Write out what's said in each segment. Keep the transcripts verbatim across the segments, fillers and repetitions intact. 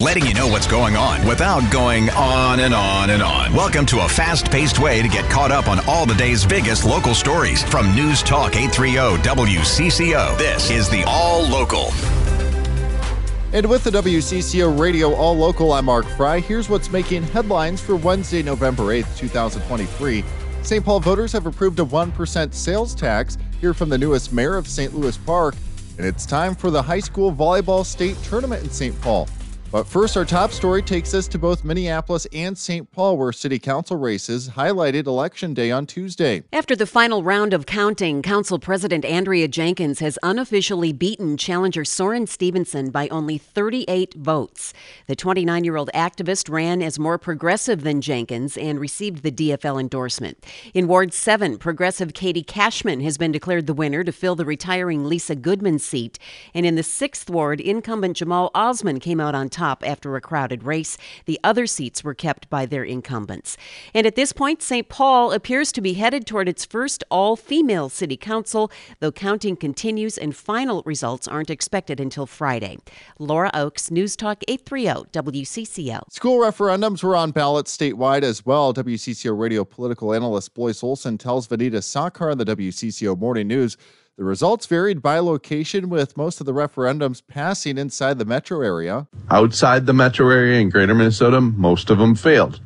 letting you know what's going on without going on and on and on. Welcome to a fast-paced way to get caught up on all the day's biggest local stories from News Talk eight thirty W C C O. This is the All Local. And with the W C C O Radio All Local, I'm Mark Fry. Here's what's making headlines for Wednesday, November eighth, twenty twenty-three. Saint Paul voters have approved a one percent sales tax. Hear from the newest mayor of Saint Louis Park. And it's time for the high school volleyball state tournament in Saint Paul. But first, our top story takes us to both Minneapolis and Saint Paul, where city council races highlighted Election Day on Tuesday. After the final round of counting, Council President Andrea Jenkins has unofficially beaten challenger Soren Stevenson by only thirty-eight votes. The twenty-nine-year-old activist ran as more progressive than Jenkins and received the D F L endorsement. In Ward seven, progressive Katie Cashman has been declared the winner to fill the retiring Lisa Goodman seat. And in the sixth Ward, incumbent Jamal Osman came out on top. Top after a crowded race. The other seats were kept by their incumbents. And at this point, Saint Paul appears to be headed toward its first all-female city council, though counting continues and final results aren't expected until Friday. Laura Oakes, News Talk eight thirty W C C O. School referendums were on ballot statewide as well. W C C O Radio political analyst Boyce Olson tells Vineeta Sakhar on the W C C O Morning News the results varied by location, with most of the referendums passing inside the metro area. Outside the metro area in greater Minnesota, most of them failed.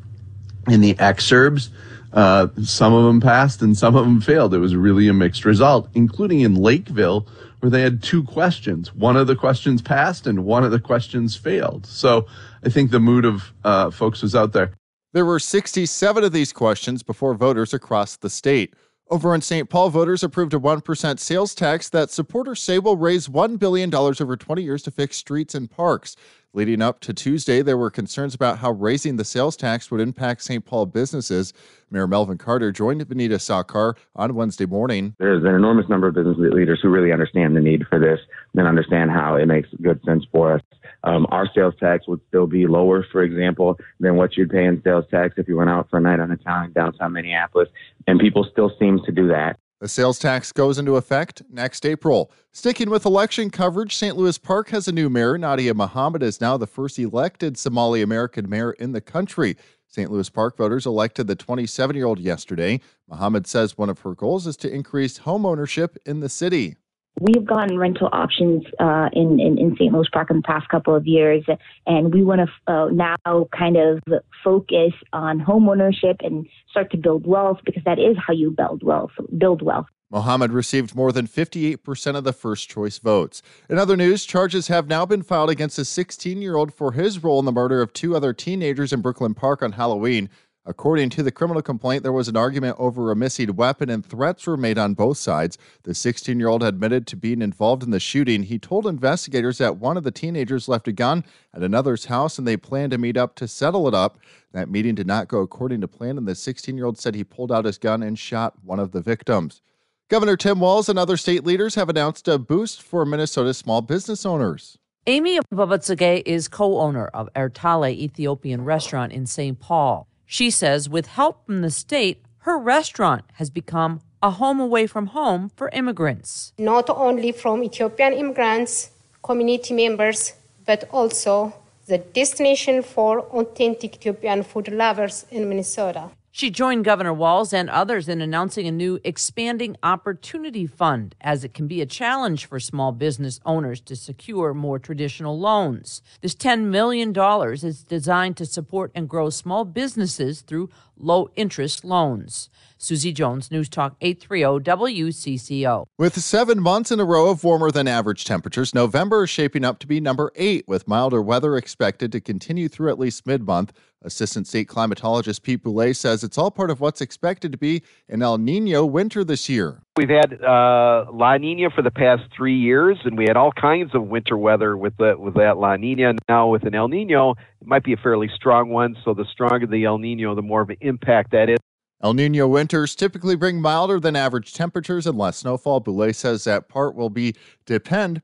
In the exurbs, uh, some of them passed and some of them failed. It was really a mixed result, including in Lakeville, where they had two questions. One of the questions passed and one of the questions failed. So I think the mood of uh, folks was out there. There were sixty-seven of these questions before voters across the state. Over in Saint Paul, voters approved a one percent sales tax that supporters say will raise one billion dollars over twenty years to fix streets and parks. Leading up to Tuesday, there were concerns about how raising the sales tax would impact Saint Paul businesses. Mayor Melvin Carter joined Benita Sakhar on Wednesday morning. There's an enormous number of business leaders who really understand the need for this and understand how it makes good sense for us. Um, our sales tax would still be lower, for example, than what you'd pay in sales tax if you went out for a night on a town in downtown Minneapolis, and people still seem to do that. The sales tax goes into effect next April. Sticking with election coverage, Saint Louis Park has a new mayor. Nadia Mohammed is now the first elected Somali-American mayor in the country. Saint Louis Park voters elected the twenty-seven-year-old yesterday. Mohammed says one of her goals is to increase home ownership in the city. We've gotten rental options uh, in, in, in Saint Louis Park in the past couple of years, and we want to uh, now kind of focus on homeownership and start to build wealth, because that is how you build wealth. Build wealth. Mohammed received more than fifty-eight percent of the first choice votes. In other news, charges have now been filed against a sixteen-year-old for his role in the murder of two other teenagers in Brooklyn Park on Halloween. According to the criminal complaint, there was an argument over a missing weapon and threats were made on both sides. The sixteen-year-old admitted to being involved in the shooting. He told investigators that one of the teenagers left a gun at another's house and they planned to meet up to settle it up. That meeting did not go according to plan, and the sixteen-year-old said he pulled out his gun and shot one of the victims. Governor Tim Walz and other state leaders have announced a boost for Minnesota small business owners. Amy Abatsegay is co-owner of Ertale Ethiopian Restaurant in Saint Paul. She says with help from the state, her restaurant has become a home away from home for immigrants. Not only from Ethiopian immigrants, community members, but also the destination for authentic Ethiopian food lovers in Minnesota. She joined Governor Walz and others in announcing a new expanding opportunity fund, as it can be a challenge for small business owners to secure more traditional loans. This ten million dollars is designed to support and grow small businesses through low-interest loans. Susie Jones, News Talk eight thirty W C C O. With seven months in a row of warmer-than-average temperatures, November is shaping up to be number eight, with milder weather expected to continue through at least mid-month. Assistant State Climatologist Pete Boulay says it's all part of what's expected to be an El Nino winter this year. We've had uh, La Nina for the past three years, and we had all kinds of winter weather with the, with that La Nina. Now with an El Nino, it might be a fairly strong one, so the stronger the El Nino, the more of an impact that is. El Nino winters typically bring milder than average temperatures and less snowfall. Boulay says that part will be depend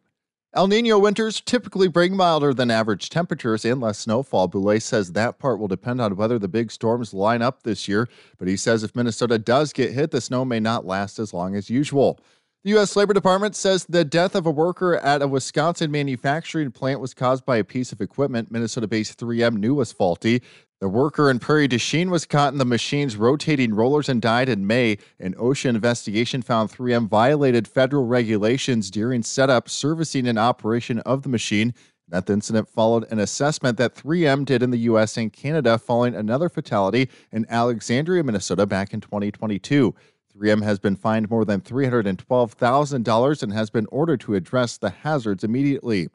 El Nino winters typically bring milder than average temperatures and less snowfall. Boulay says that part will depend on whether the big storms line up this year, but he says if Minnesota does get hit, the snow may not last as long as usual. The U S Labor Department says the death of a worker at a Wisconsin manufacturing plant was caused by a piece of equipment Minnesota-based three M knew was faulty. The worker in Prairie du Chien was caught in the machine's rotating rollers and died in May. An OSHA investigation found three M violated federal regulations during setup, servicing, and operation of the machine. That incident followed an assessment that three M did in the U S and Canada following another fatality in Alexandria, Minnesota back in twenty twenty-two. three M has been fined more than three hundred twelve thousand dollars and has been ordered to address the hazards immediately.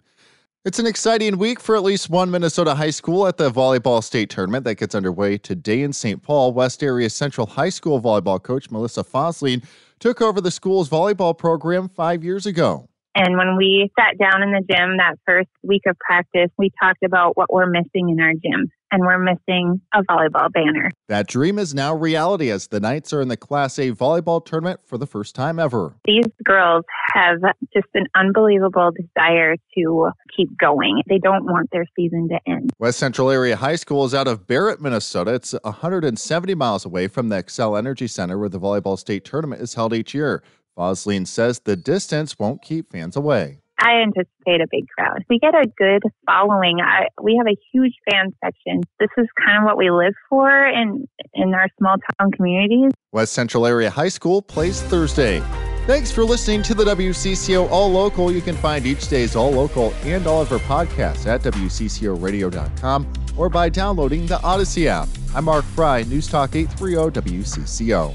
It's an exciting week for at least one Minnesota high school at the volleyball state tournament that gets underway today in Saint Paul. West Area Central High School volleyball coach Melissa Foslien took over the school's volleyball program five years ago. And when we sat down in the gym that first week of practice, we talked about what we're missing in our gym, and we're missing a volleyball banner. That dream is now reality as the Knights are in the Class A volleyball tournament for the first time ever. These girls have just an unbelievable desire to keep going. They don't want their season to end. West Central Area High School is out of Barrett, Minnesota. It's one hundred seventy miles away from the Xcel Energy Center where the volleyball state tournament is held each year. Foslien says the distance won't keep fans away. I anticipate a big crowd. We get a good following. I, we have a huge fan section. This is kind of what we live for in, in our small town communities. West Central Area High School plays Thursday. Thanks for listening to the W C C O All Local. You can find each day's All Local and all of our podcasts at W C C O radio dot com or by downloading the Odyssey app. I'm Mark Fry, News Talk eight thirty W C C O.